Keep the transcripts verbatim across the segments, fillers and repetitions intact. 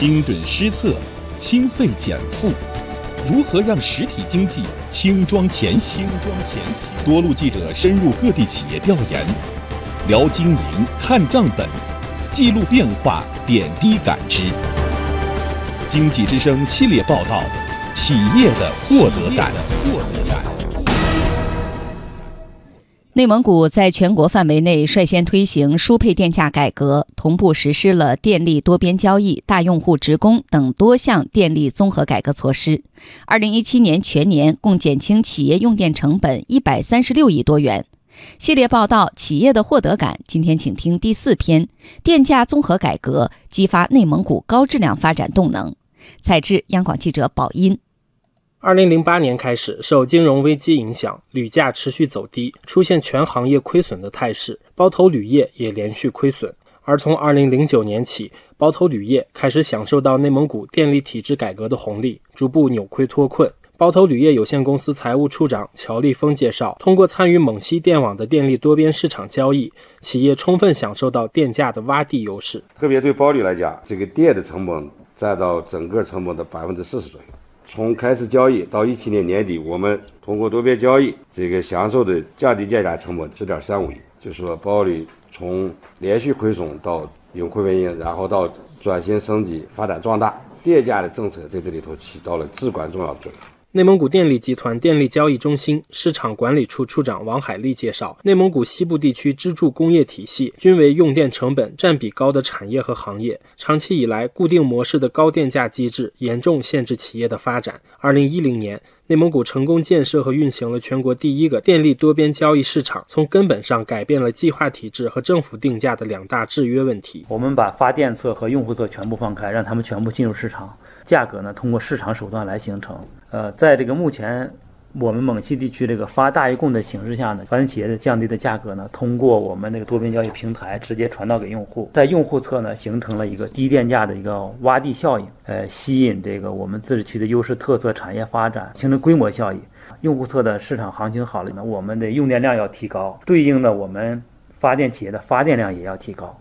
精准施策，清废减负，如何让实体经济轻装前行？多路记者深入各地企业调研，聊经营、看账本，记录变化，点滴感知。经济之声系列报道，企业的获得感。内蒙古在全国范围内率先推行输配电价改革，同步实施了电力多边交易、大用户职工等多项电力综合改革措施。二零一七年全年共减轻企业用电成本一百三十六亿多元。系列报道《企业的获得感》，今天请听第四篇：电价综合改革激发内蒙古高质量发展动能。采制央广记者宝音。二零零八年开始，受金融危机影响，铝价持续走低，出现全行业亏损的态势，包头铝业也连续亏损。而从二零零九年起，包头铝业开始享受到内蒙古电力体制改革的红利，逐步扭亏脱困。包头铝业有限公司财务处长乔立峰介绍，通过参与蒙西电网的电力多边市场交易，企业充分享受到电价的洼地优势。特别对包铝来讲，这个电的成本占到整个成本的 百分之四十 左右。从开始交易到二零一七年年底，我们通过多边交易，这个享受的降低电价成本 零点三五亿，就是说包铝从连续亏损到扭亏为盈，然后到转型升级、发展壮大，电价的政策在这里头起到了至关重要的作用。内蒙古电力集团电力交易中心市场管理处处长王海利介绍，内蒙古西部地区支柱工业体系均为用电成本占比高的产业和行业，长期以来固定模式的高电价机制严重限制企业的发展。二零一零年，内蒙古成功建设和运行了全国第一个电力多边交易市场，从根本上改变了计划体制和政府定价的两大制约问题。我们把发电侧和用户侧全部放开，让他们全部进入市场，价格呢通过市场手段来形成。呃，在这个目前我们蒙西地区这个发大于供的形式下呢，发电企业的降低的价格呢，通过我们那个多边交易平台直接传到给用户，在用户侧呢形成了一个低电价的一个洼地效应，呃，吸引这个我们自治区的优势特色产业发展，形成规模效应。用户侧的市场行情好了呢，我们的用电量要提高，对应的我们发电企业的发电量也要提高。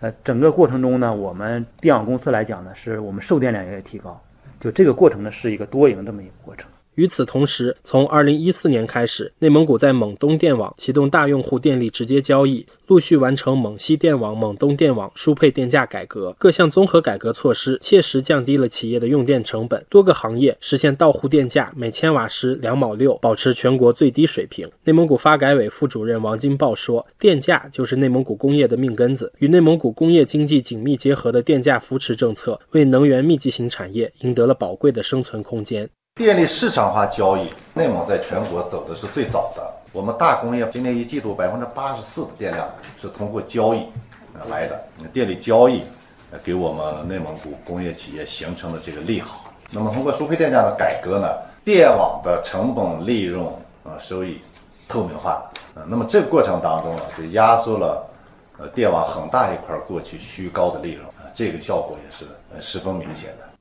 呃，整个过程中呢，我们电网公司来讲呢，是我们售电量也要提高。就这个过程呢，是一个多赢这么一个过程。与此同时，从二零一四年开始，内蒙古在蒙东电网启动大用户电力直接交易，陆续完成蒙西电网、蒙东电网输配电价改革，各项综合改革措施切实降低了企业的用电成本，多个行业实现到户电价每千瓦时两毛六，保持全国最低水平。内蒙古发改委副主任王金豹说，电价就是内蒙古工业的命根子，与内蒙古工业经济紧密结合的电价扶持政策，为能源密集型产业赢得了宝贵的生存空间。电力市场化交易，内蒙在全国走的是最早的。我们大工业今年一季度百分之八十四的电量是通过交易来的，电力交易给我们内蒙古工业企业形成了这个利好。那么通过输配电价的改革呢，电网的成本、利润、呃、收益透明化了。那么这个过程当中呢，就压缩了呃电网很大一块过去虚高的利润，这个效果也是十分明显的。